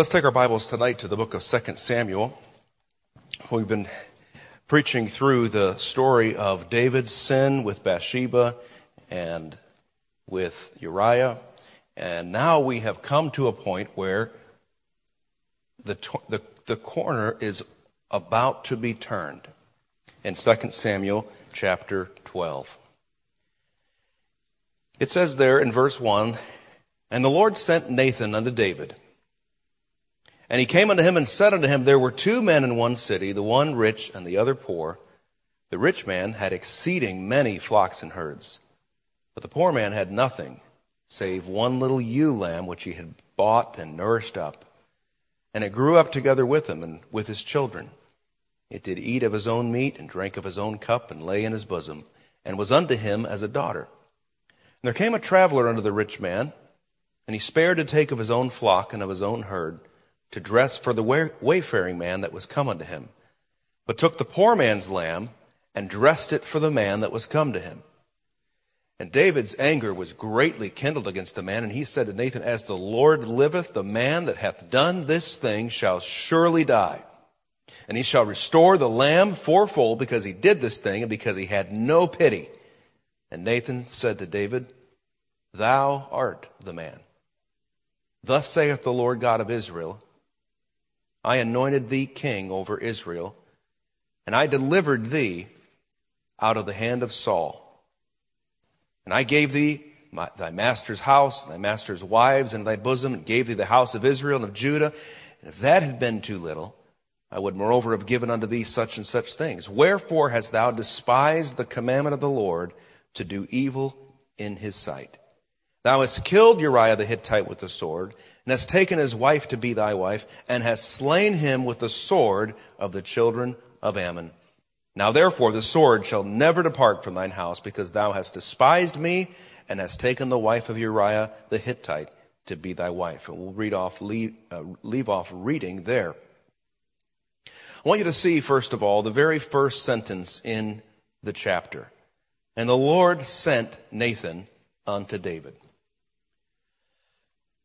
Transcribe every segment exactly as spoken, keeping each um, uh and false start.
Let's take our Bibles tonight to the book of Second Samuel. We've been preaching through the story of David's sin with Bathsheba and with Uriah. And now we have come to a point where the the, the corner is about to be turned in Second Samuel chapter twelve. It says there in verse one, "And the Lord sent Nathan unto David. And he came unto him and said unto him, There were two men in one city, the one rich and the other poor. The rich man had exceeding many flocks and herds, but the poor man had nothing, save one little ewe lamb which he had bought and nourished up. And it grew up together with him and with his children. It did eat of his own meat and drank of his own cup and lay in his bosom, and was unto him as a daughter. And there came a traveler unto the rich man, and he spared to take of his own flock and of his own herd, to dress for the wayfaring man that was come unto him, but took the poor man's lamb and dressed it for the man that was come to him. And David's anger was greatly kindled against the man, and he said to Nathan, As the Lord liveth, the man that hath done this thing shall surely die, and he shall restore the lamb fourfold, because he did this thing, and because he had no pity. And Nathan said to David, Thou art the man. Thus saith the Lord God of Israel, I anointed thee king over Israel, and I delivered thee out of the hand of Saul. And I gave thee my, thy master's house, thy master's wives in thy bosom, and gave thee the house of Israel and of Judah. And if that had been too little, I would moreover have given unto thee such and such things. Wherefore hast thou despised the commandment of the Lord to do evil in his sight? Thou hast killed Uriah the Hittite with the sword, and hast taken his wife to be thy wife, and hast slain him with the sword of the children of Ammon. Now therefore the sword shall never depart from thine house, because thou hast despised me, and hast taken the wife of Uriah the Hittite to be thy wife." And we'll read off, leave, uh, leave off reading there. I want you to see, first of all, the very first sentence in the chapter. "And the Lord sent Nathan unto David."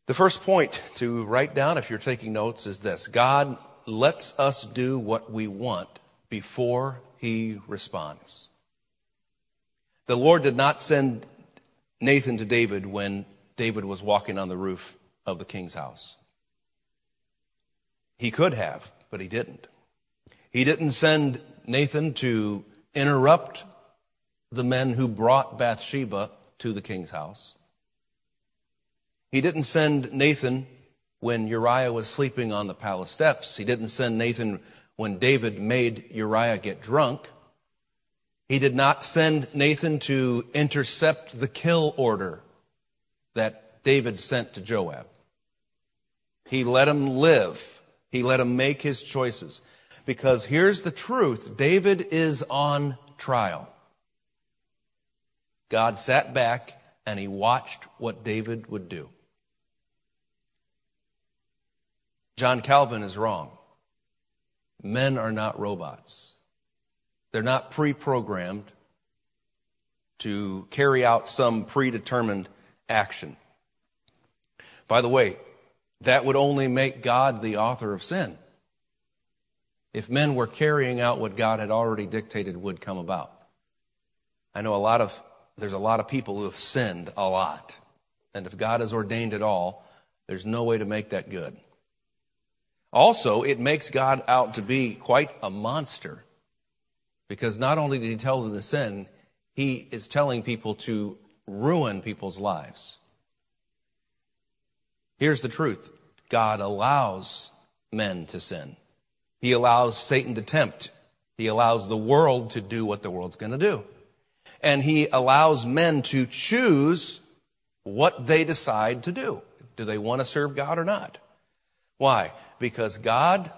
The first point to write down, if you're taking notes, is this: God lets us do what we want before he responds. The Lord did not send Nathan to David when David was walking on the roof of the king's house. He could have, but he didn't. He didn't send Nathan to interrupt the men who brought Bathsheba to the king's house. He didn't send Nathan when Uriah was sleeping on the palace steps. He didn't send Nathan when David made Uriah get drunk. He did not send Nathan to intercept the kill order that David sent to Joab. He let him live. He let him make his choices. Because here's the truth: David is on trial. God sat back and he watched what David would do. John Calvin is wrong. Men are not robots. They're not pre-programmed to carry out some predetermined action. By the way, that would only make God the author of sin, if men were carrying out what God had already dictated would come about. I know a lot of, there's a lot of people who have sinned a lot. And if God has ordained it all, there's no way to make that good. Also, it makes God out to be quite a monster, because not only did he tell them to sin, he is telling people to ruin people's lives. Here's the truth: God allows men to sin. He allows Satan to tempt. He allows the world to do what the world's going to do. And he allows men to choose what they decide to do. Do they want to serve God or not? Why? Because God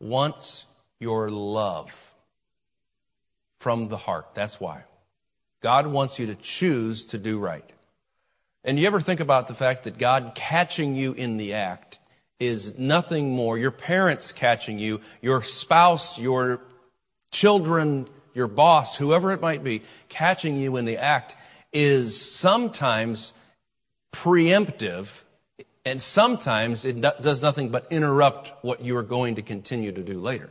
wants your love from the heart. That's why. God wants you to choose to do right. And you ever think about the fact that God catching you in the act is nothing more? Your parents catching you, your spouse, your children, your boss, whoever it might be, catching you in the act is sometimes preemptive And sometimes it does nothing but interrupt what you are going to continue to do later.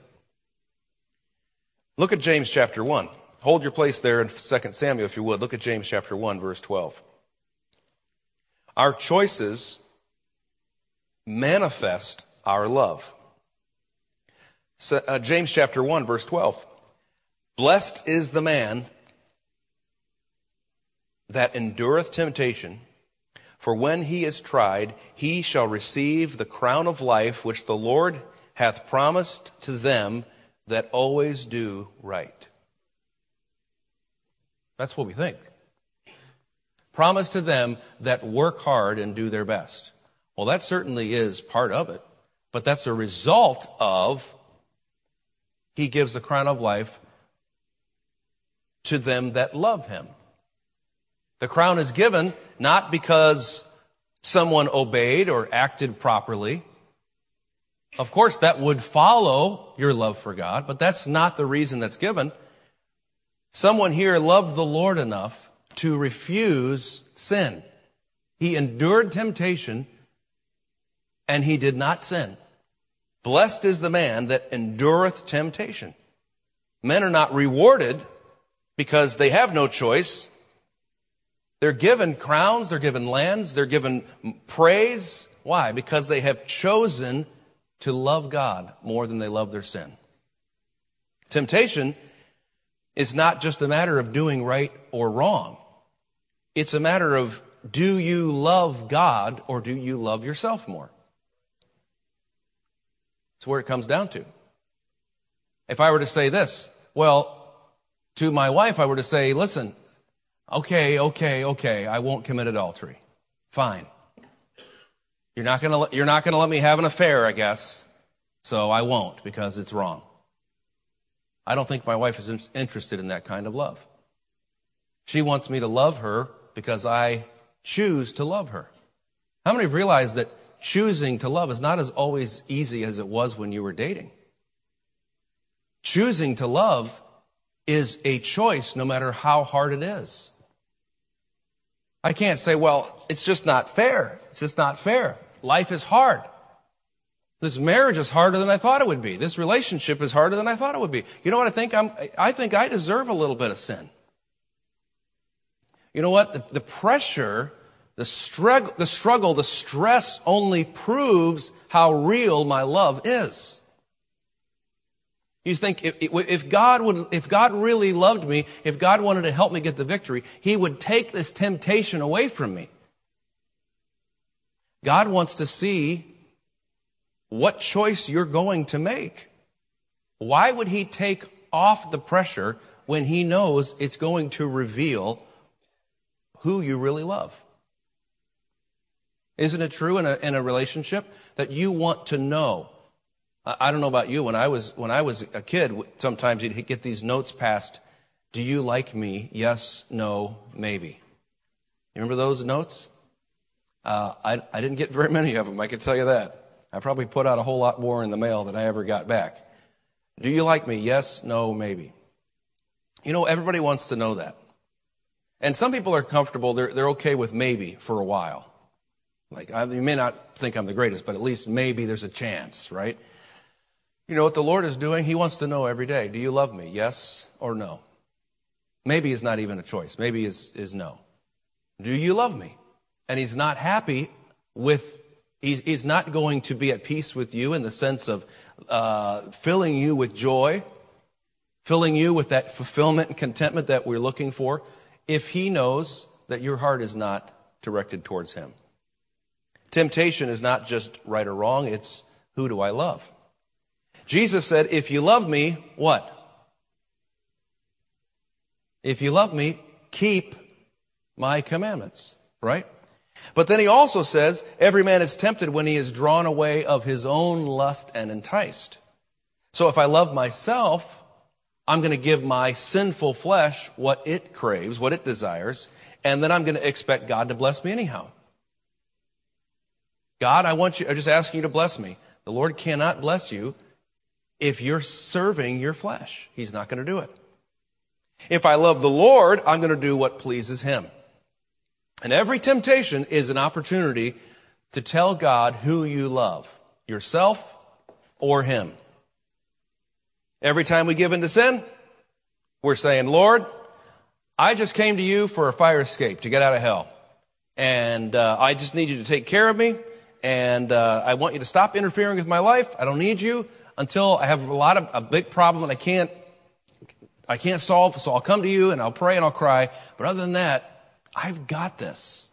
Look at James chapter one. Hold your place there in Second Samuel, if you would. Look at James chapter one, verse twelve. Our choices manifest our love. So, uh, James chapter one, verse twelve. Blessed is the man that endureth temptation, for when he is tried, he shall receive the crown of life which the Lord hath promised to them that always do right. That's what we think. Promise to them that work hard and do their best. Well, that certainly is part of it, but that's a result of he gives the crown of life to them that love him. The crown is given not because someone obeyed or acted properly. Of course, that would follow your love for God, but that's not the reason that's given. Someone here loved the Lord enough to refuse sin. He endured temptation, and he did not sin. Blessed is the man that endureth temptation. Men are not rewarded because they have no choice. They're given crowns, they're given lands, they're given praise. Why? Because they have chosen to love God more than they love their sin. Temptation is not just a matter of doing right or wrong. It's a matter of, do you love God or do you love yourself more? That's where it comes down to. If I were to say this, well, to my wife, I were to say, listen, Okay, okay, okay, I won't commit adultery. Fine. You're not going to you're not going to let me have an affair, I guess. So I won't, because it's wrong. I don't think my wife is interested in that kind of love. She wants me to love her because I choose to love her. How many have realized that choosing to love is not as always easy as it was when you were dating? Choosing to love is a choice no matter how hard it is. I can't say, well, it's just not fair. It's just not fair. Life is hard. This marriage is harder than I thought it would be. This relationship is harder than I thought it would be. You know what I think? I'm, I think I deserve a little bit of sin. You know what? The, the pressure, the struggle, the struggle, the stress only proves how real my love is. You think if, if God would, if God really loved me, if God wanted to help me get the victory, he would take this temptation away from me. God wants to see what choice you're going to make. Why would he take off the pressure when he knows it's going to reveal who you really love? Isn't it true in a, in a relationship that you want to know? I don't know about you. When I was when I was a kid, sometimes you'd get these notes passed. Do you like me? Yes, no, maybe. You remember those notes? Uh, I, I didn't get very many of them, I can tell you that. I probably put out a whole lot more in the mail than I ever got back. Do you like me? Yes, no, maybe. You know, everybody wants to know that. And some people are comfortable. They're, they're okay with maybe for a while. Like, I, you may not think I'm the greatest, but at least maybe there's a chance, right? You know what the Lord is doing? He wants to know every day, do you love me? Yes or no? Maybe is not even a choice. Maybe is is no. Do you love me? And he's not happy with, he's, he's not going to be at peace with you in the sense of uh, filling you with joy, filling you with that fulfillment and contentment that we're looking for, if he knows that your heart is not directed towards him. Temptation is not just right or wrong, it's who do I love? Jesus said, if you love me, what? If you love me, keep my commandments, right? But then he also says, every man is tempted when he is drawn away of his own lust and enticed. So if I love myself, I'm going to give my sinful flesh what it craves, what it desires, and then I'm going to expect God to bless me anyhow. God, I want you, I'm just asking you to bless me. The Lord cannot bless you if you're serving your flesh. He's not going to do it. If I love the Lord, I'm going to do what pleases him. And every temptation is an opportunity to tell God who you love, yourself or him. Every time we give in to sin, we're saying, Lord, I just came to you for a fire escape to get out of hell. And uh, I just need you to take care of me. And uh, I want you to stop interfering with my life. I don't need you until I have a lot of a big problem and I can't I can't solve. So I'll come to you and I'll pray and I'll cry. But other than that, I've got this.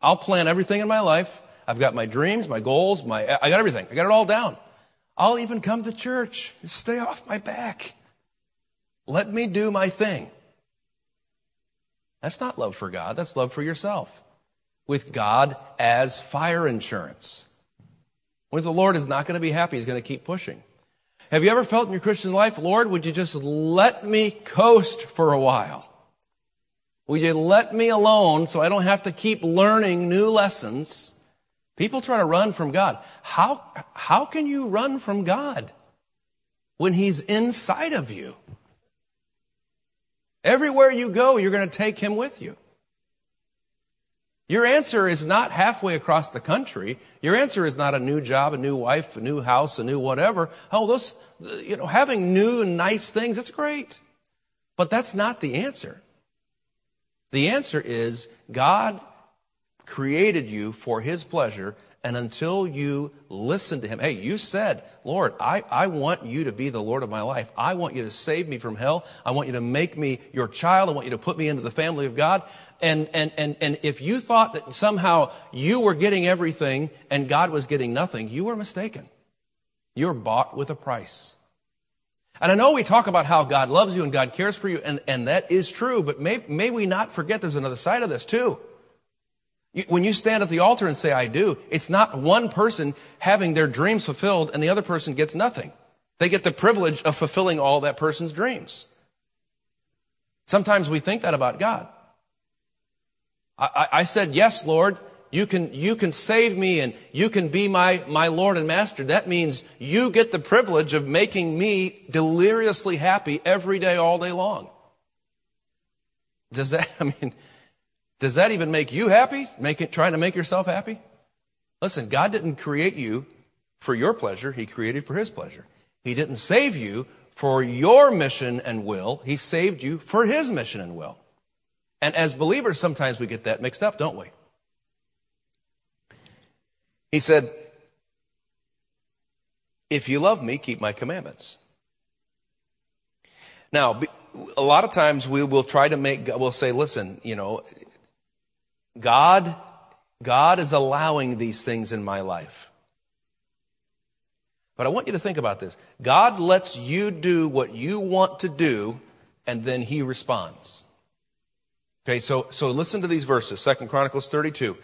I'll plan everything in my life. I've got my dreams, my goals, my I got everything. I got it all down. I'll even come to church. Just stay off my back. Let me do my thing. That's not love for God. That's love for yourself. With God as fire insurance. When the Lord is not going to be happy, he's going to keep pushing. Have you ever felt in your Christian life, Lord, would you just let me coast for a while? Would you let me alone so I don't have to keep learning new lessons? People try to run from God. How, how can you run from God when he's inside of you? Everywhere you go, you're going to take him with you. Your answer is not halfway across the country. Your answer is not a new job, a new wife, a new house, a new whatever. Oh, those, you know, having new and nice things, that's great. But that's not the answer. The answer is God created you for his pleasure, and until you listen to him, hey, you said, Lord, I, I want you to be the Lord of my life. I want you to save me from hell. I want you to make me your child. I want you to put me into the family of God. And, and, and, and if you thought that somehow you were getting everything and God was getting nothing, you were mistaken. You're bought with a price. And I know we talk about how God loves you and God cares for you, and, and that is true, but may, may we not forget there's another side of this too. When you stand at the altar and say, I do, it's not one person having their dreams fulfilled and the other person gets nothing. They get the privilege of fulfilling all that person's dreams. Sometimes we think that about God. I, I said, yes, Lord, you can, you can save me and you can be my, my Lord and Master. That means you get the privilege of making me deliriously happy every day, all day long. Does that, I mean... Does that even make you happy? Make it, trying to make yourself happy? Listen, God didn't create you for your pleasure. He created for his pleasure. He didn't save you for your mission and will. He saved you for his mission and will. And as believers, sometimes we get that mixed up, don't we? He said, if you love me, keep my commandments. Now, a lot of times we will try to make, we'll say, listen, you know, God, God is allowing these things in my life. But I want you to think about this. God lets you do what you want to do, and then he responds. Okay, so, so listen to these verses, Second Chronicles thirty-two.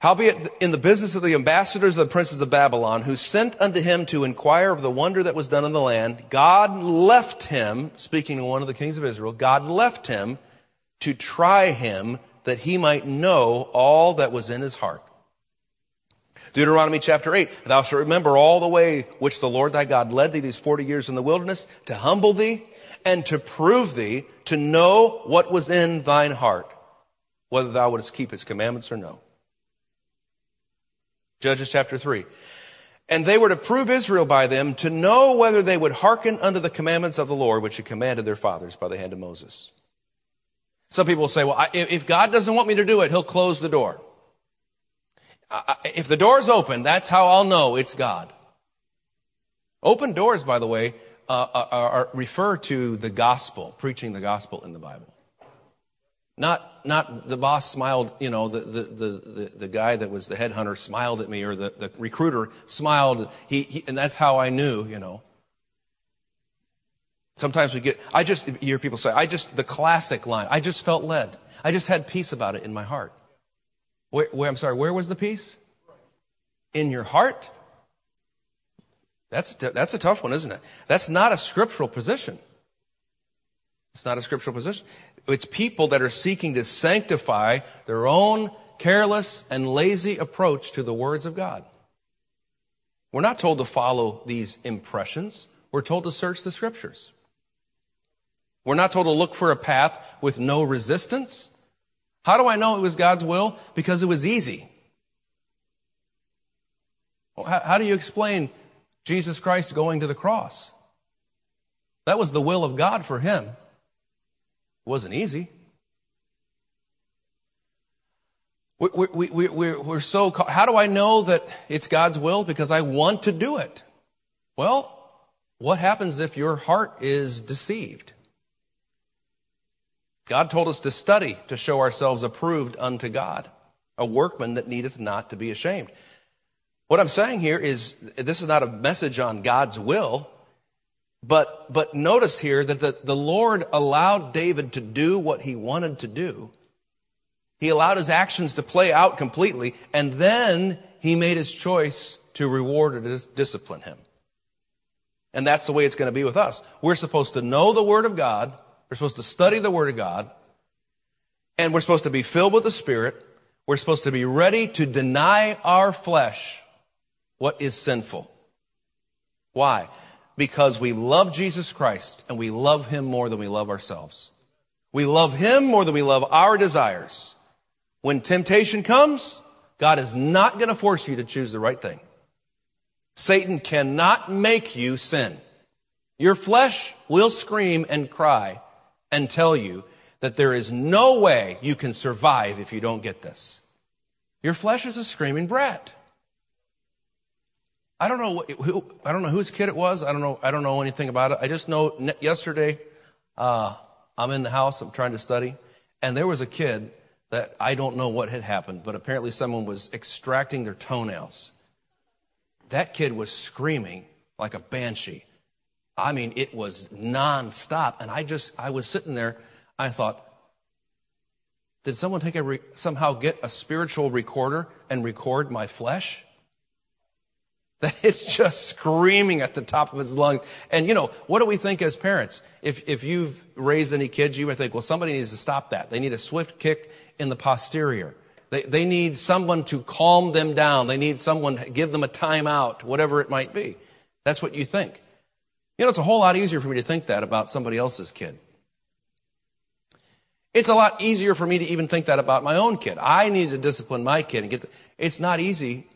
Howbeit in the business of the ambassadors of the princes of Babylon, who sent unto him to inquire of the wonder that was done in the land, God left him, speaking to one of the kings of Israel, God left him to try him, that he might know all that was in his heart. Deuteronomy chapter eight, thou shalt remember all the way which the Lord thy God led thee these forty years in the wilderness, to humble thee and to prove thee, to know what was in thine heart, whether thou wouldest keep his commandments or no. Judges chapter three. And they were to prove Israel by them, to know whether they would hearken unto the commandments of the Lord, which he commanded their fathers by the hand of Moses. Some people will say, well, I, if God doesn't want me to do it, he'll close the door. I, if the door's open, that's how I'll know it's God. Open doors, by the way, uh, are, are, refer to the gospel, preaching the gospel in the Bible. Not, not the boss smiled, you know, the, the, the, the, the guy that was the headhunter smiled at me, or the, the recruiter smiled, he, he, and that's how I knew, you know. Sometimes we get, I just hear people say, I just, the classic line, I just felt led. I just had peace about it in my heart. Where, where, I'm sorry, where was the peace? In your heart? That's, that's a tough one, isn't it? That's not a scriptural position. It's not a scriptural position. It's people that are seeking to sanctify their own careless and lazy approach to the words of God. We're not told to follow these impressions. We're told to search the scriptures. We're not told to look for a path with no resistance. How do I know it was God's will? Because it was easy. How, how do you explain Jesus Christ going to the cross? That was the will of God for him. It wasn't easy. We, we, we, we're, we're so caught. How do I know that it's God's will? Because I want to do it. Well, what happens if your heart is deceived? God told us to study, to show ourselves approved unto God, a workman that needeth not to be ashamed. What I'm saying here is, this is not a message on God's will, but, but notice here that the, the Lord allowed David to do what he wanted to do. He allowed his actions to play out completely, and then he made his choice to reward or dis- discipline him. And that's the way it's going to be with us. We're supposed to know the Word of God. We're supposed to study the Word of God, and we're supposed to be filled with the Spirit. We're supposed to be ready to deny our flesh what is sinful. Why? Because we love Jesus Christ, and we love him more than we love ourselves. We love him more than we love our desires. When temptation comes, God is not going to force you to choose the right thing. Satan cannot make you sin. Your flesh will scream and cry and tell you that there is no way you can survive if you don't get this. Your flesh is a screaming brat. I don't know what, who, I don't know whose kid it was. I don't know. I don't know anything about it. I just know yesterday, uh, I'm in the house. I'm trying to study, and there was a kid that I don't know what had happened, but apparently someone was extracting their toenails. That kid was screaming like a banshee. I mean, it was nonstop, and I just, I was sitting there. I thought, did someone take a re- somehow get a spiritual recorder and record my flesh? That it's just screaming at the top of its lungs. And, you know, what do we think as parents? If if you've raised any kids, you may think, well, somebody needs to stop that. They need a swift kick in the posterior. They they need someone to calm them down. They need someone to give them a timeout, whatever it might be. That's what you think. You know, it's a whole lot easier for me to think that about somebody else's kid. It's a lot easier for me to even think that about my own kid. I need to discipline my kid and get the, it's not easy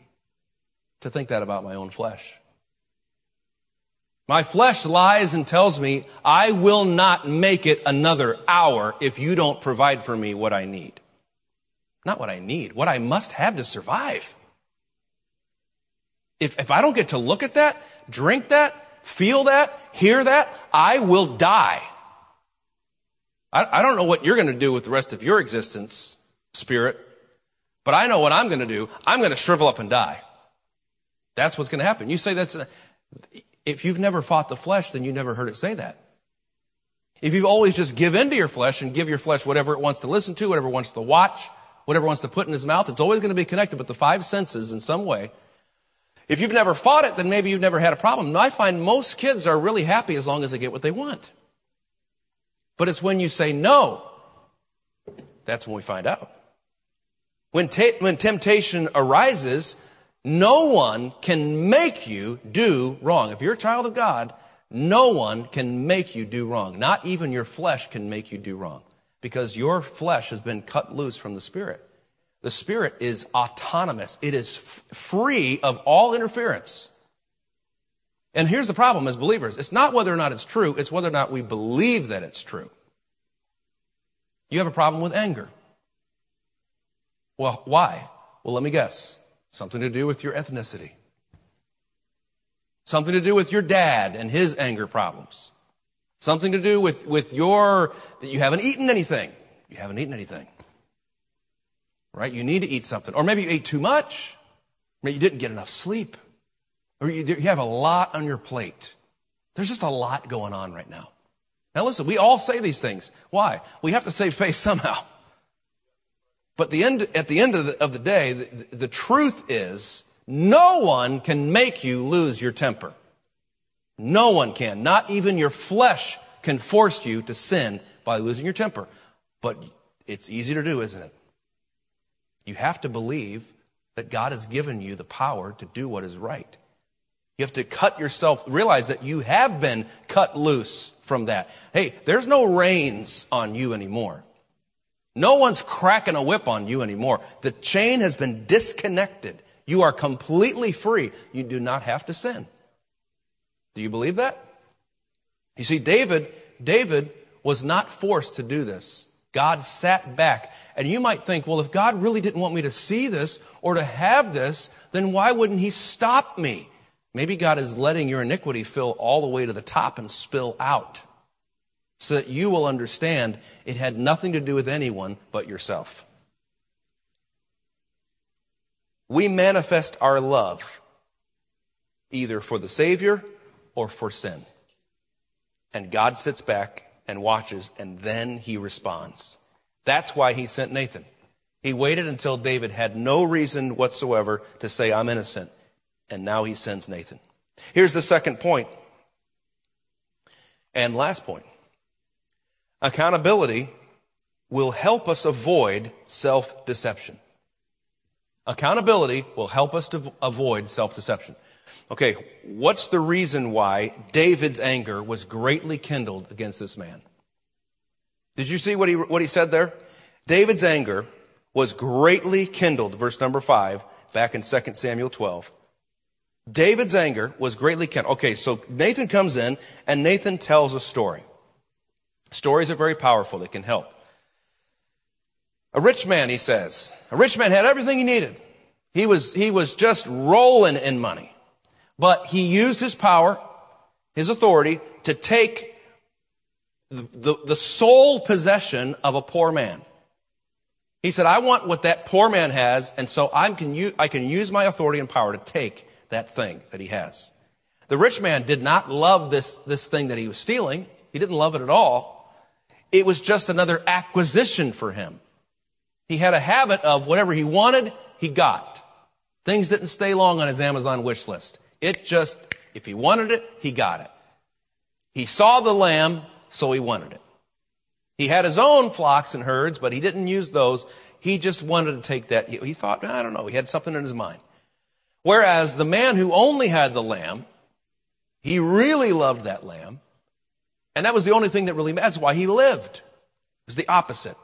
to think that about my own flesh. My flesh lies and tells me, I will not make it another hour if you don't provide for me what I need. Not what I need, what I must have to survive. If, if I don't get to look at that, drink that, feel that, hear that, I will die. I don't know what you're going to do with the rest of your existence, Spirit, but I know what I'm going to do. I'm going to shrivel up and die. That's what's going to happen. You say that's, an, if you've never fought the flesh, then you never heard it say that. If you've always just give in to your flesh and give your flesh whatever it wants to listen to, whatever it wants to watch, whatever it wants to put in his mouth, it's always going to be connected with the five senses in some way. If you've never fought it, then maybe you've never had a problem. Now, I find most kids are really happy as long as they get what they want. But it's when you say no, that's when we find out. When, ta- when temptation arises, no one can make you do wrong. If you're a child of God, no one can make you do wrong. Not even your flesh can make you do wrong, because your flesh has been cut loose from the Spirit. The Spirit is autonomous. It is f- free of all interference. And here's the problem as believers. It's not whether or not it's true. It's whether or not we believe that it's true. You have a problem with anger. Well, why? Well, let me guess. Something to do with your ethnicity. Something to do with your dad and his anger problems. Something to do with, with your, that you haven't eaten anything. You haven't eaten anything. Right? You need to eat something. Or maybe you ate too much. Maybe you didn't get enough sleep. Or you have a lot on your plate. There's just a lot going on right now. Now listen, we all say these things. Why? We have to save face somehow. But the end, at the end of the, of the day, the, the truth is, no one can make you lose your temper. No one can. Not even your flesh can force you to sin by losing your temper. But it's easy to do, isn't it? You have to believe that God has given you the power to do what is right. You have to cut yourself, realize that you have been cut loose from that. Hey, there's no reins on you anymore. No one's cracking a whip on you anymore. The chain has been disconnected. You are completely free. You do not have to sin. Do you believe that? You see, David, David was not forced to do this. God sat back. And you might think, well, if God really didn't want me to see this or to have this, then why wouldn't he stop me? Maybe God is letting your iniquity fill all the way to the top and spill out so that you will understand it had nothing to do with anyone but yourself. We manifest our love either for the Savior or for sin. And God sits back and watches, and then he responds. That's why he sent Nathan. He waited until David had no reason whatsoever to say, I'm innocent. And now he sends Nathan. Here's the second point and last point. Accountability will help us avoid self-deception. Accountability will help us to avoid self-deception. Okay, what's the reason why David's anger was greatly kindled against this man? Did you see what he what he said there? David's anger was greatly kindled, verse number five, back in Second Samuel twelve. David's anger was greatly kindled. Okay, so Nathan comes in, and Nathan tells a story. Stories are very powerful. They can help. A rich man, he says. A rich man had everything he needed. He was, he was just rolling in money. But he used his power, his authority, to take the, the, the sole possession of a poor man. He said, I want what that poor man has, and so I can use, I can use my authority and power to take that thing that he has. The rich man did not love this, this thing that he was stealing. He didn't love it at all. It was just another acquisition for him. He had a habit of whatever he wanted, he got. Things didn't stay long on his Amazon wish list. It just, if he wanted it, he got it. He saw the lamb, so he wanted it. He had his own flocks and herds, but he didn't use those. He just wanted to take that. He thought, I don't know, he had something in his mind. Whereas the man who only had the lamb, he really loved that lamb. And that was the only thing that really mattered. That's why he lived. It was the opposite.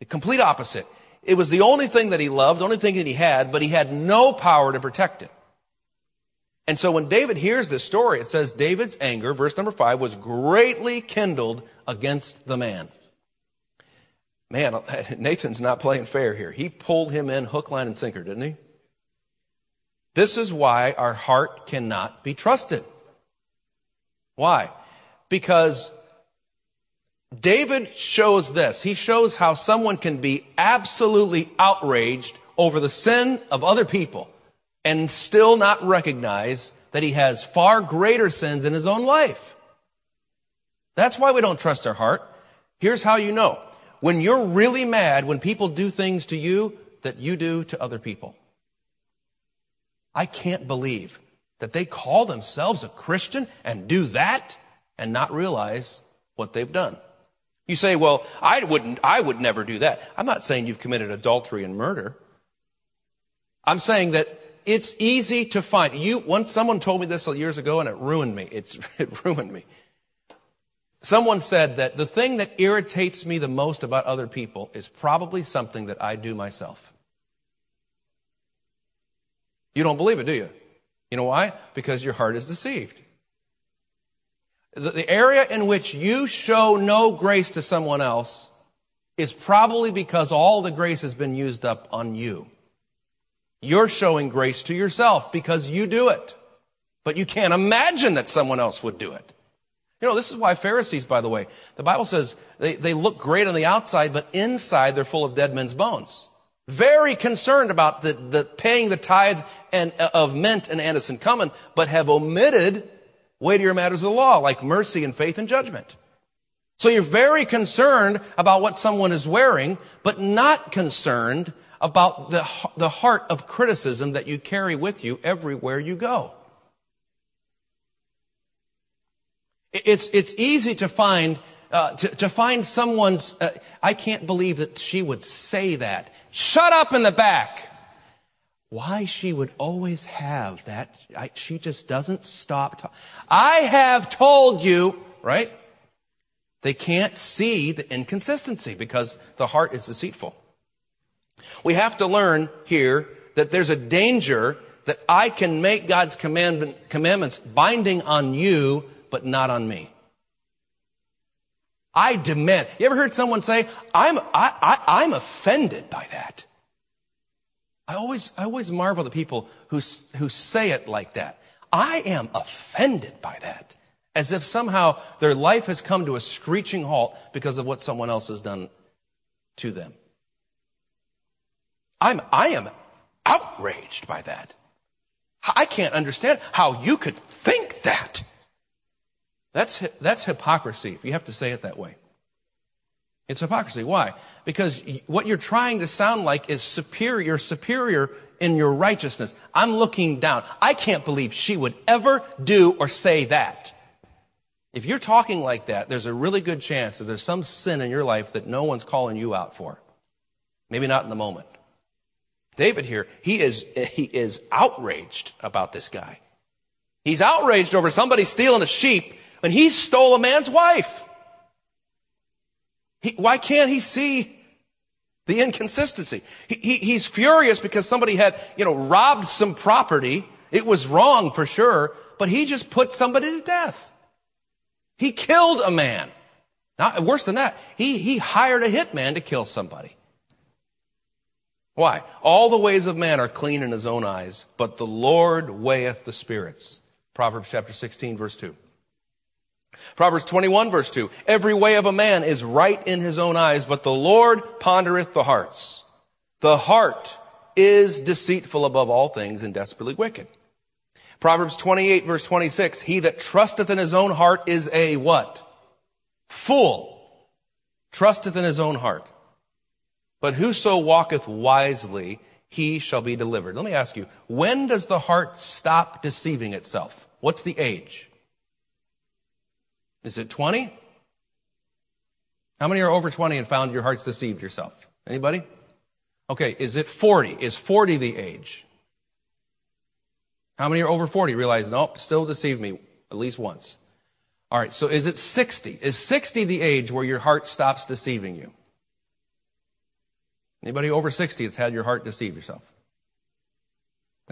The complete opposite. It was the only thing that he loved, the only thing that he had, but he had no power to protect it. And so when David hears this story, it says David's anger, verse number five, was greatly kindled against the man. Man, Nathan's not playing fair here. He pulled him in hook, line, and sinker, didn't he? This is why our heart cannot be trusted. Why? Because David shows this. He shows how someone can be absolutely outraged over the sin of other people and still not recognize that he has far greater sins in his own life. That's why we don't trust our heart. Here's how you know. When you're really mad when people do things to you that you do to other people. I can't believe that they call themselves a Christian and do that and not realize what they've done. You say, well, I wouldn't, I would never do that. I'm not saying you've committed adultery and murder. I'm saying that it's easy to find. You, once someone told me this years ago and it ruined me. It's, it ruined me. Someone said that the thing that irritates me the most about other people is probably something that I do myself. You don't believe it, do you? You know why? Because your heart is deceived. The area in which you show no grace to someone else is probably because all the grace has been used up on you. You're showing grace to yourself because you do it. But you can't imagine that someone else would do it. You know, this is why Pharisees, by the way, the Bible says they, they look great on the outside, but inside they're full of dead men's bones. Very concerned about the, the paying the tithe and of mint and anise and cumin, but have omitted weightier matters of the law, like mercy and faith and judgment. So you're very concerned about what someone is wearing, but not concerned about the, the heart of criticism that you carry with you everywhere you go. It's, it's easy to find, uh, to, to find someone's, uh, I can't believe that she would say that. Shut up in the back. Why she would always have that, I, she just doesn't stop talking. I have told you, right? They can't see the inconsistency because the heart is deceitful. We have to learn here that there's a danger that I can make God's commandment, commandments binding on you, but not on me. I demand. You ever heard someone say, I'm, I, I, I'm offended by that? I always, I always marvel at people who, who say it like that. I am offended by that. As if somehow their life has come to a screeching halt because of what someone else has done to them. I'm, I am outraged by that. I can't understand how you could think that. That's, that's hypocrisy, if you have to say it that way. It's hypocrisy. Why? Because what you're trying to sound like is superior, superior in your righteousness. I'm looking down. I can't believe she would ever do or say that. If you're talking like that, there's a really good chance that there's some sin in your life that no one's calling you out for. Maybe not in the moment. David here, he is, he is outraged about this guy. He's outraged over somebody stealing a sheep, and he stole a man's wife. He, why can't he see the inconsistency? He, he, he's furious because somebody had, you know, robbed some property. It was wrong for sure, but he just put somebody to death. He killed a man. Not worse than that. He, he hired a hitman to kill somebody. Why? All the ways of man are clean in his own eyes, but the Lord weigheth the spirits. Proverbs chapter sixteen, verse two. Proverbs twenty-one, verse two. Every way of a man is right in his own eyes, but the Lord pondereth the hearts. The heart is deceitful above all things and desperately wicked. Proverbs twenty-eight, verse twenty-six. He that trusteth in his own heart is a what? Fool. Trusteth in his own heart. But whoso walketh wisely, he shall be delivered. Let me ask you, when does the heart stop deceiving itself? What's the age? Is it twenty? How many are over twenty and found your heart's deceived yourself? Anybody? Okay, is it forty? Is forty the age? How many are over forty? Realize, nope, still deceived me at least once. All right, so is it sixty? Is sixty the age where your heart stops deceiving you? Anybody over sixty has had your heart deceive yourself?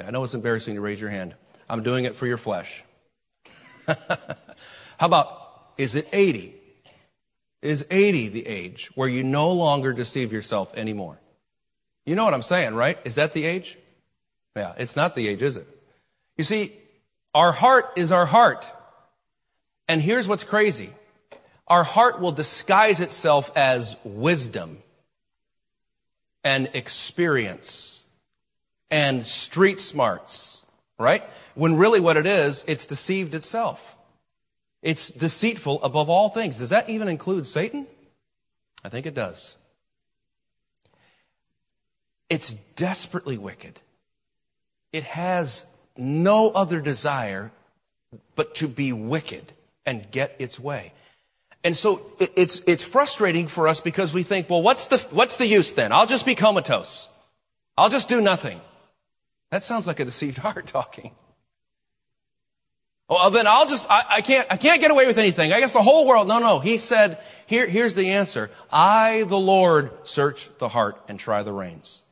I know it's embarrassing to raise your hand. I'm doing it for your flesh. How about, is it eighty? Is eighty the age where you no longer deceive yourself anymore? You know what I'm saying, right? Is that the age? Yeah, it's not the age, is it? You see, our heart is our heart. And here's what's crazy. Our heart will disguise itself as wisdom and experience and street smarts, right? When really what it is, it's deceived itself. It's deceitful above all things. Does that even include Satan? I think it does. It's desperately wicked. It has no other desire but to be wicked and get its way. And so it's it's frustrating for us because we think, well, what's the what's the use then? I'll just be comatose. I'll just do nothing. That sounds like a deceived heart talking. Well, then I'll just, I, I can't, I can't get away with anything. I guess the whole world, no, no. He said, here, here's the answer. I, the Lord, search the heart and try the reins.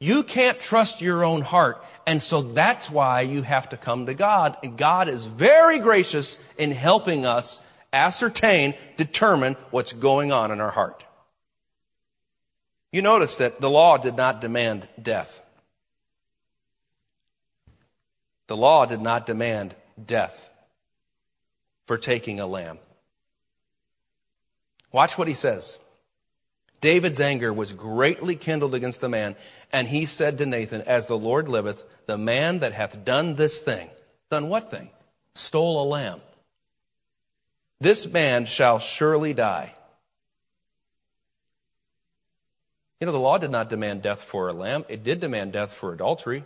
You can't trust your own heart. And so that's why you have to come to God. And God is very gracious in helping us ascertain, determine what's going on in our heart. You notice that the law did not demand death. The law did not demand death for taking a lamb. Watch what he says. David's anger was greatly kindled against the man, and he said to Nathan, as the Lord liveth, the man that hath done this thing, done what thing? Stole a lamb. This man shall surely die. You know, the law did not demand death for a lamb. It did demand death for adultery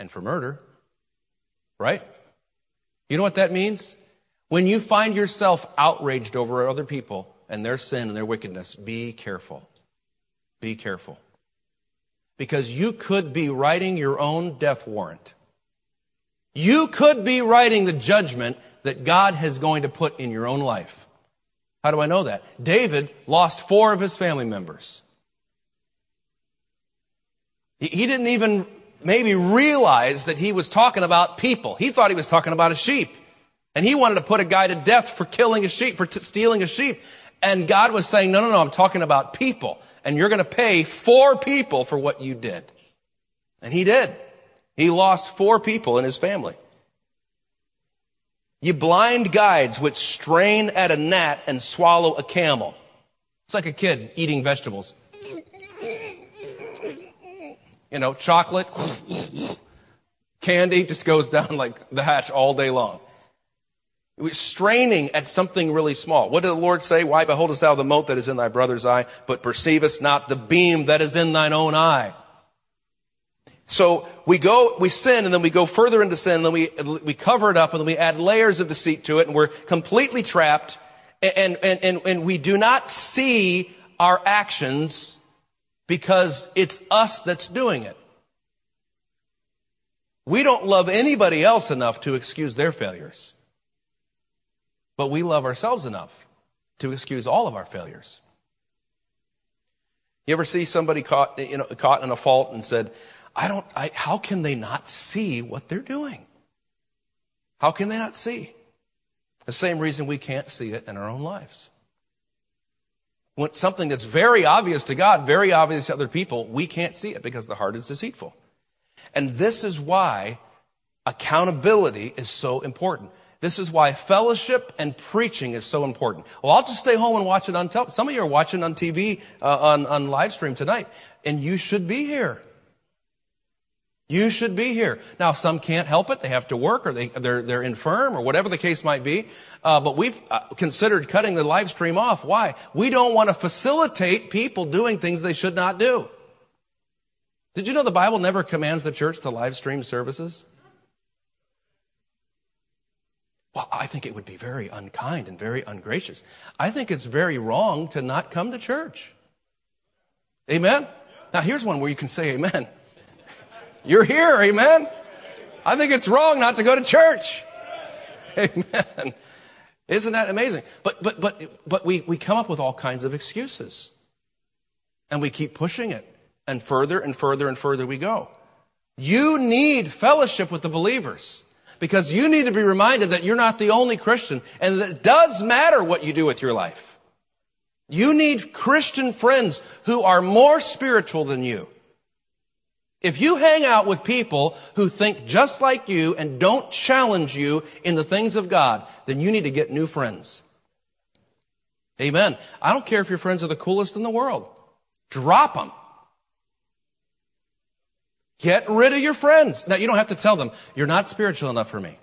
and for murder. Right? You know what that means? When you find yourself outraged over other people and their sin and their wickedness, be careful. Be careful. Because you could be writing your own death warrant. You could be writing the judgment that God is going to put in your own life. How do I know that? David lost four of his family members. He didn't even maybe realize that he was talking about people. He thought he was talking about a sheep. And he wanted to put a guy to death for killing a sheep, for t- stealing a sheep. And God was saying, no, no, no, I'm talking about people. And you're going to pay four people for what you did. And he did. He lost four people in his family. You blind guides which strain at a gnat and swallow a camel. It's like a kid eating vegetables. You know, chocolate, candy just goes down like the hatch all day long. It was straining at something really small. What did the Lord say? Why beholdest thou the mote that is in thy brother's eye, but perceivest not the beam that is in thine own eye? So we go, we sin, and then we go further into sin, and then we we cover it up, and then we add layers of deceit to it, and we're completely trapped, and and and, and we do not see our actions because it's us that's doing it. We don't love anybody else enough to excuse their failures, but we love ourselves enough to excuse all of our failures. You ever see somebody caught, you know, caught in a fault and said, I don't, I, how can they not see what they're doing? How can they not see? The same reason we can't see it in our own lives. When something that's very obvious to God, very obvious to other people, we can't see it because the heart is deceitful. And this is why accountability is so important. This is why fellowship and preaching is so important. Well, I'll just stay home and watch it on television. Some of you are watching on T V, uh, on, on live stream tonight, and you should be here. You should be here. Now, some can't help it. They have to work, or they, they're, they're infirm, or whatever the case might be. Uh, but we've uh, considered cutting the live stream off. Why? We don't want to facilitate people doing things they should not do. Did you know the Bible never commands the church to live stream services? Well, I think it would be very unkind and very ungracious. I think it's very wrong to not come to church. Amen? Now, here's one where you can say amen. You're here, amen? I think it's wrong not to go to church. Amen. Isn't that amazing? But but but but we, we come up with all kinds of excuses. And we keep pushing it. And further and further and further we go. You need fellowship with the believers. Because you need to be reminded that you're not the only Christian. And that it does matter what you do with your life. You need Christian friends who are more spiritual than you. If you hang out with people who think just like you and don't challenge you in the things of God, then you need to get new friends. Amen. I don't care if your friends are the coolest in the world. Drop them. Get rid of your friends. Now, you don't have to tell them, you're not spiritual enough for me.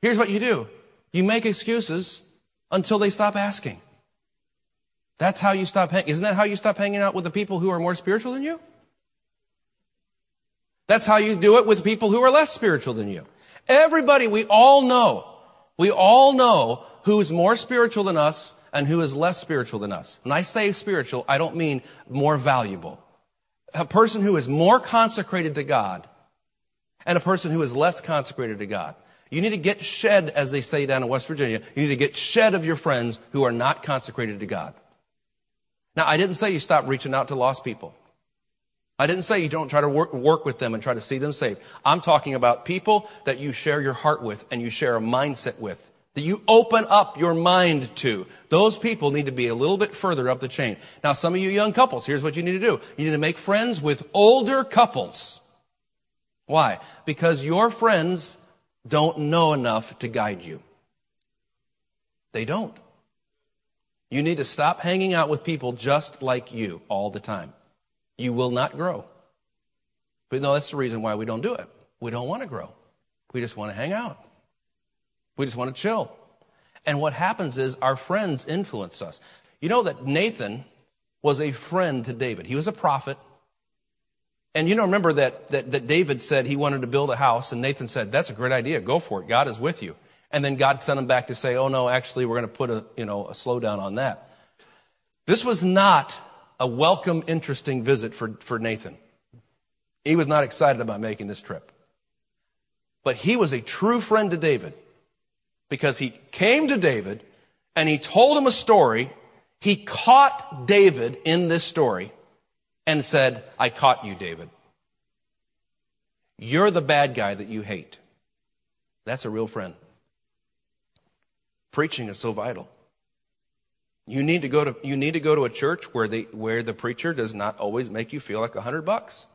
Here's what you do. You make excuses until they stop asking. That's how you stop hanging. Isn't that how you stop hanging out with the people who are more spiritual than you? That's how you do it with people who are less spiritual than you. Everybody, we all know, we all know who is more spiritual than us and who is less spiritual than us. When I say spiritual, I don't mean more valuable. A person who is more consecrated to God and a person who is less consecrated to God. You need to get shed, as they say down in West Virginia, you need to get shed of your friends who are not consecrated to God. Now, I didn't say you stop reaching out to lost people. I didn't say you don't try to work, work with them and try to see them saved. I'm talking about people that you share your heart with and you share a mindset with, that you open up your mind to. Those people need to be a little bit further up the chain. Now, some of you young couples, here's what you need to do. You need to make friends with older couples. Why? Because your friends don't know enough to guide you. They don't. You need to stop hanging out with people just like you all the time. You will not grow. But no, that's the reason why we don't do it. We don't want to grow. We just want to hang out. We just want to chill. And what happens is our friends influence us. You know that Nathan was a friend to David. He was a prophet. And you know, remember that, that, that David said he wanted to build a house, and Nathan said, that's a great idea. Go for it. God is with you. And then God sent him back to say, oh no, actually we're going to put a, you know, a slowdown on that. This was not a welcome, interesting visit for, for Nathan. He was not excited about making this trip. But he was a true friend to David because he came to David and he told him a story. He caught David in this story and said, I caught you, David. You're the bad guy that you hate. That's a real friend. Preaching is so vital. You need to go to you need to go to a church where the where the preacher does not always make you feel like a hundred bucks.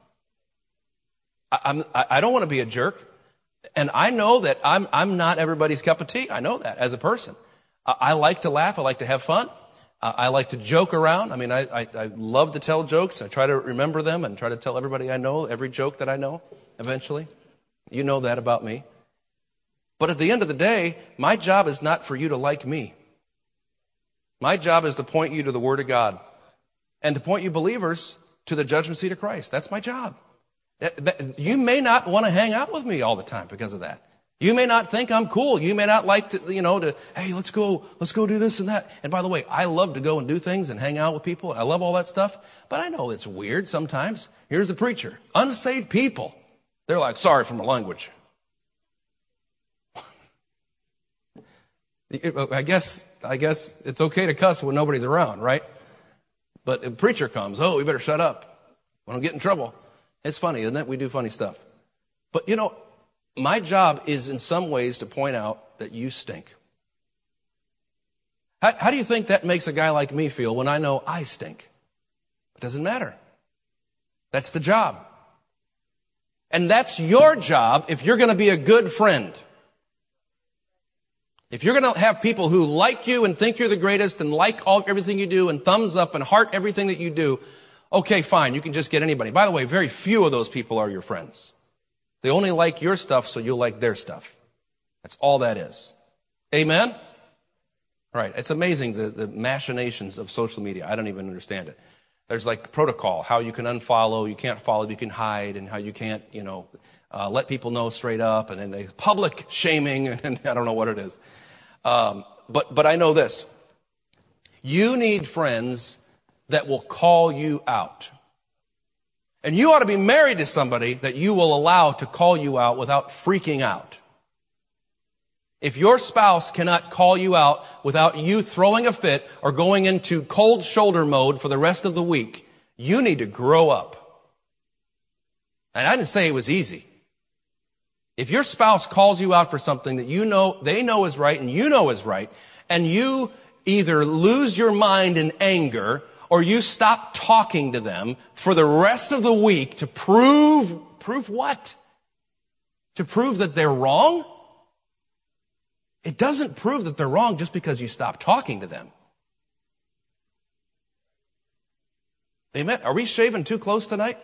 I, I'm I don't want to be a jerk, and I know that I'm I'm not everybody's cup of tea. I know that as a person. I, I like to laugh. I like to have fun. Uh, I like to joke around. I mean, I, I I love to tell jokes. I try to remember them and try to tell everybody I know every joke that I know. Eventually, you know that about me. But at the end of the day, my job is not for you to like me. My job is to point you to the Word of God and to point you believers to the judgment seat of Christ. That's my job. That, that, you may not want to hang out with me all the time because of that. You may not think I'm cool. You may not like to, you know, to, hey, let's go, let's go do this and that. And by the way, I love to go and do things and hang out with people. I love all that stuff. But I know it's weird sometimes. Here's the preacher. Unsaved people. They're like, sorry for my language. I guess I guess it's okay to cuss when nobody's around, right? But a preacher comes, oh, we better shut up. We don't get in trouble. It's funny, isn't it? We do funny stuff. But, you know, my job is in some ways to point out that you stink. How, how do you think that makes a guy like me feel when I know I stink? It doesn't matter. That's the job. And that's your job if you're going to be a good friend. If you're going to have people who like you and think you're the greatest and like all everything you do and thumbs up and heart everything that you do, okay, fine, you can just get anybody. By the way, very few of those people are your friends. They only like your stuff, so you'll like their stuff. That's all that is. Amen? Right, it's amazing the, the machinations of social media. I don't even understand it. There's like protocol, how you can unfollow, you can't follow, you can hide, and how you can't, you know, uh, let people know straight up, and then they public shaming, and I don't know what it is. Um, but, but I know this. You need friends that will call you out. And you ought to be married to somebody that you will allow to call you out without freaking out. If your spouse cannot call you out without you throwing a fit or going into cold shoulder mode for the rest of the week, you need to grow up. And I didn't say it was easy. If your spouse calls you out for something that you know they know is right and you know is right, and you either lose your mind in anger or you stop talking to them for the rest of the week to prove, prove what? To prove that they're wrong? It doesn't prove that they're wrong just because you stop talking to them. Amen. Are we shaving too close tonight?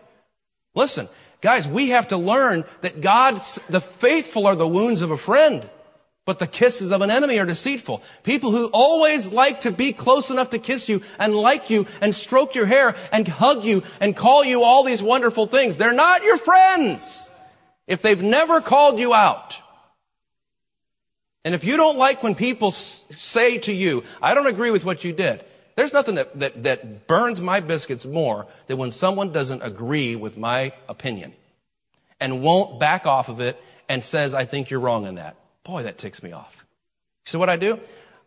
Listen. Guys, we have to learn that God's, the faithful are the wounds of a friend, but the kisses of an enemy are deceitful. People who always like to be close enough to kiss you and like you and stroke your hair and hug you and call you all these wonderful things, they're not your friends if they've never called you out. And if you don't like when people say to you, I don't agree with what you did, there's nothing that, that, that burns my biscuits more than when someone doesn't agree with my opinion and won't back off of it and says, I think you're wrong in that. Boy, that ticks me off. So what I do?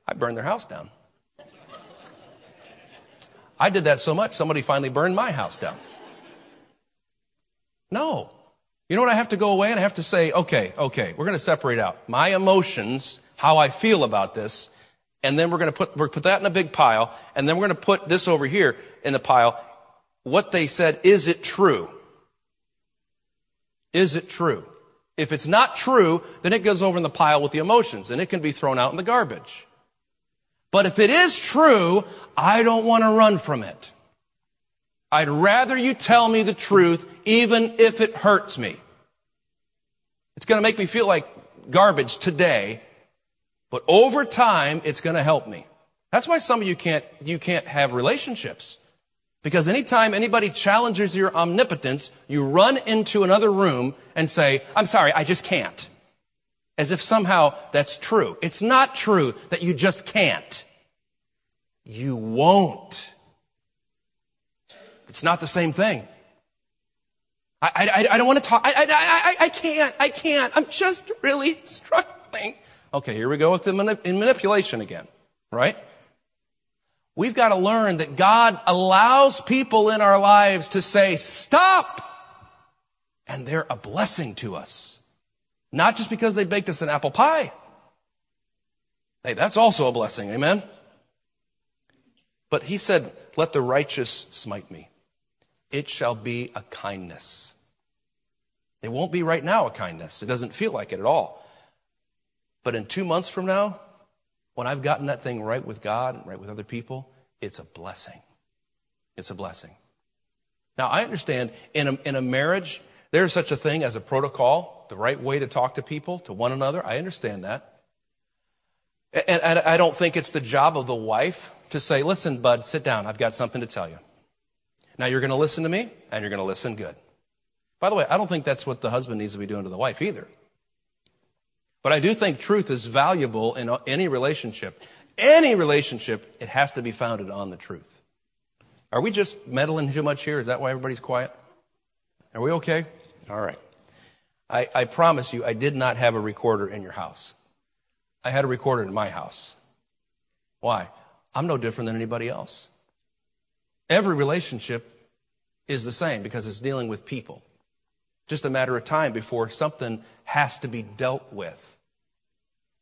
I burn their house down. I did that so much, somebody finally burned my house down. No. You know what? I have to go away and I have to say, okay, okay, we're going to separate out my emotions, how I feel about this, and then we're going to put we're put that in a big pile, and then we're going to put this over here in the pile. What they said, is it true? Is it true? If it's not true, then it goes over in the pile with the emotions, and it can be thrown out in the garbage. But if it is true, I don't want to run from it. I'd rather you tell me the truth, even if it hurts me. It's going to make me feel like garbage today. But over time, it's going to help me. That's why some of you can't, you can't have relationships. Because anytime anybody challenges your omnipotence, you run into another room and say, I'm sorry, I just can't. As if somehow that's true. It's not true that you just can't. You won't. It's not the same thing. I, I, I don't want to talk. I, I, I, I can't. I can't. I'm just really struggling. Okay, here we go with the manip- manipulation again, right? We've got to learn that God allows people in our lives to say, stop! And they're a blessing to us. Not just because they baked us an apple pie. Hey, that's also a blessing, amen? But he said, let the righteous smite me. It shall be a kindness. It won't be right now a kindness. It doesn't feel like it at all. But in two months from now, when I've gotten that thing right with God and right with other people, it's a blessing. It's a blessing. Now, I understand in a, in a marriage, there's such a thing as a protocol, the right way to talk to people, to one another. I understand that. And, and I don't think it's the job of the wife to say, listen, bud, sit down. I've got something to tell you. Now, you're going to listen to me, and you're going to listen good. By the way, I don't think that's what the husband needs to be doing to the wife either. But I do think truth is valuable in any relationship. Any relationship, it has to be founded on the truth. Are we just meddling too much here? Is that why everybody's quiet? Are we okay? All right. I, I promise you, I did not have a recorder in your house. I had a recorder in my house. Why? I'm no different than anybody else. Every relationship is the same because it's dealing with people. Just a matter of time before something has to be dealt with.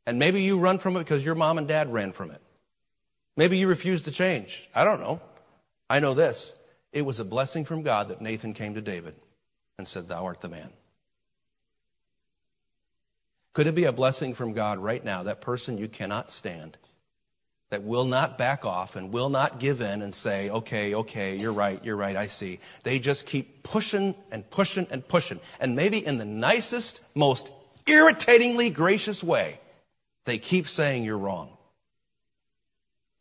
And maybe you run from it because your mom and dad ran from it. Maybe you refuse to change. I don't know. I know this. It was a blessing from God that Nathan came to David and said, thou art the man. Could it be a blessing from God right now, that person you cannot stand, that will not back off and will not give in and say, okay, okay, you're right, you're right, I see. They just keep pushing and pushing and pushing. And maybe in the nicest, most irritatingly gracious way, they keep saying you're wrong.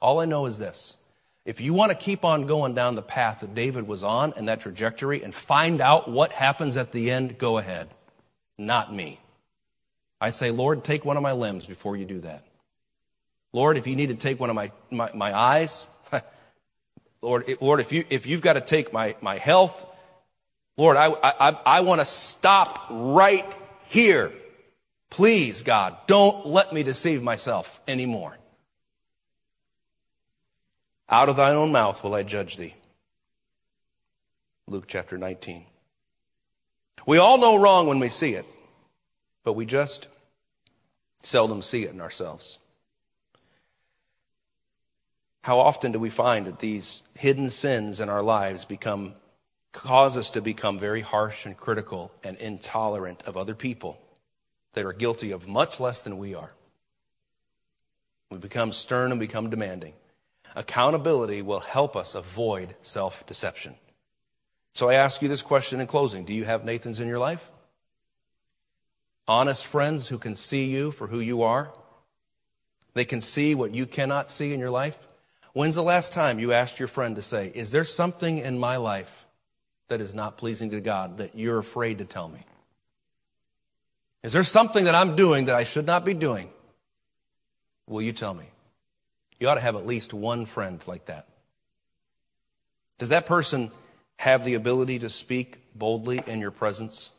All I know is this. If you want to keep on going down the path that David was on and that trajectory and find out what happens at the end, go ahead. Not me. I say, Lord, take one of my limbs before you do that. Lord, if you need to take one of my, my, my eyes, Lord, it, Lord, if you, if you've got to take my, my health, Lord, I, I, I want to stop right here. Please, God, don't let me deceive myself anymore. Out of thine own mouth will I judge thee. Luke chapter nineteen. We all know wrong when we see it, but we just seldom see it in ourselves. How often do we find that these hidden sins in our lives become, cause us to become very harsh and critical and intolerant of other people that are guilty of much less than we are? We become stern and become demanding. Accountability will help us avoid self-deception. So I ask you this question in closing. Do you have Nathans in your life? Honest friends who can see you for who you are? They can see what you cannot see in your life? When's the last time you asked your friend to say, is there something in my life that is not pleasing to God that you're afraid to tell me? Is there something that I'm doing that I should not be doing? Will you tell me? You ought to have at least one friend like that. Does that person have the ability to speak boldly in your presence?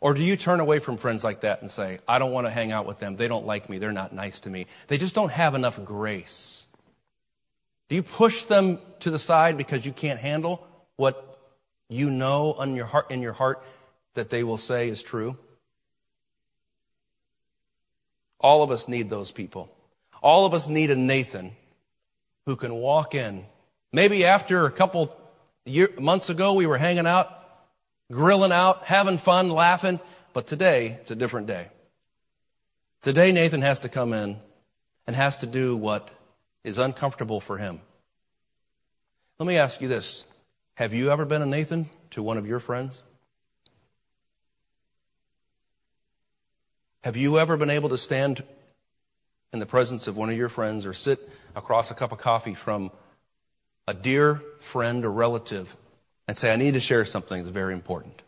Or do you turn away from friends like that and say, I don't want to hang out with them. They don't like me. They're not nice to me. They just don't have enough grace. Do you push them to the side because you can't handle what you know on your heart, in your heart that they will say is true? All of us need those people. All of us need a Nathan who can walk in. Maybe after a couple year, months ago, we were hanging out, grilling out, having fun, laughing. But today, it's a different day. Today, Nathan has to come in and has to do what is uncomfortable for him. Let me ask you this. Have you ever been a Nathan to one of your friends? Have you ever been able to stand in the presence of one of your friends or sit across a cup of coffee from a dear friend or relative and say, I need to share something that's very important.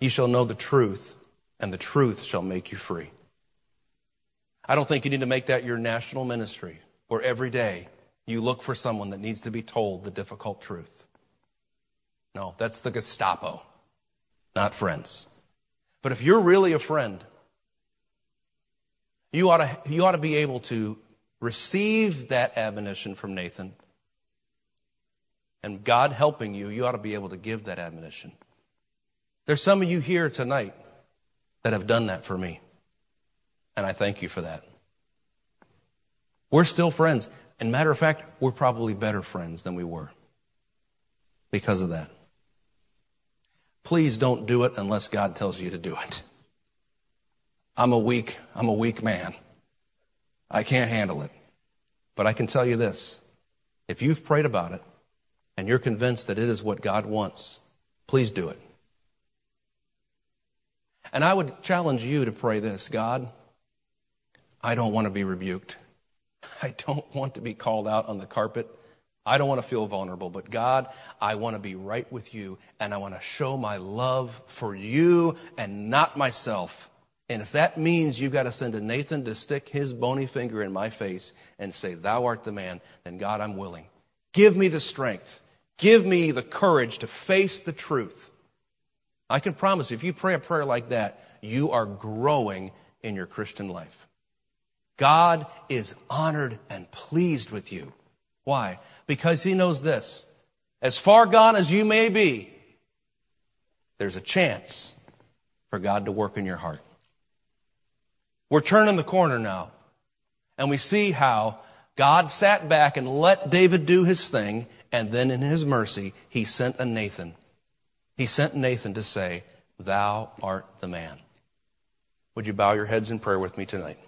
You shall know the truth, and the truth shall make you free. I don't think you need to make that your national ministry, where every day you look for someone that needs to be told the difficult truth. No, that's the Gestapo, not friends. But if you're really a friend, you ought to, you ought to be able to receive that admonition from Nathan, and God helping you, you ought to be able to give that admonition. There's some of you here tonight that have done that for me, and I thank you for that. We're still friends. And matter of fact, we're probably better friends than we were because of that. Please don't do it unless God tells you to do it. I'm a weak, I'm a weak man. I can't handle it. But I can tell you this. If you've prayed about it and you're convinced that it is what God wants, please do it. And I would challenge you to pray this: God, I don't want to be rebuked. I don't want to be called out on the carpet. I don't want to feel vulnerable. But God, I want to be right with you, and I want to show my love for you and not myself. And if that means you've got to send a Nathan to stick his bony finger in my face and say, thou art the man, then God, I'm willing. Give me the strength. Give me the courage to face the truth. I can promise you, if you pray a prayer like that, you are growing in your Christian life. God is honored and pleased with you. Why? Because he knows this. As far gone as you may be, there's a chance for God to work in your heart. We're turning the corner now, and we see how God sat back and let David do his thing, and then in his mercy, he sent a Nathan. He sent Nathan to say, thou art the man. Would you bow your heads in prayer with me tonight?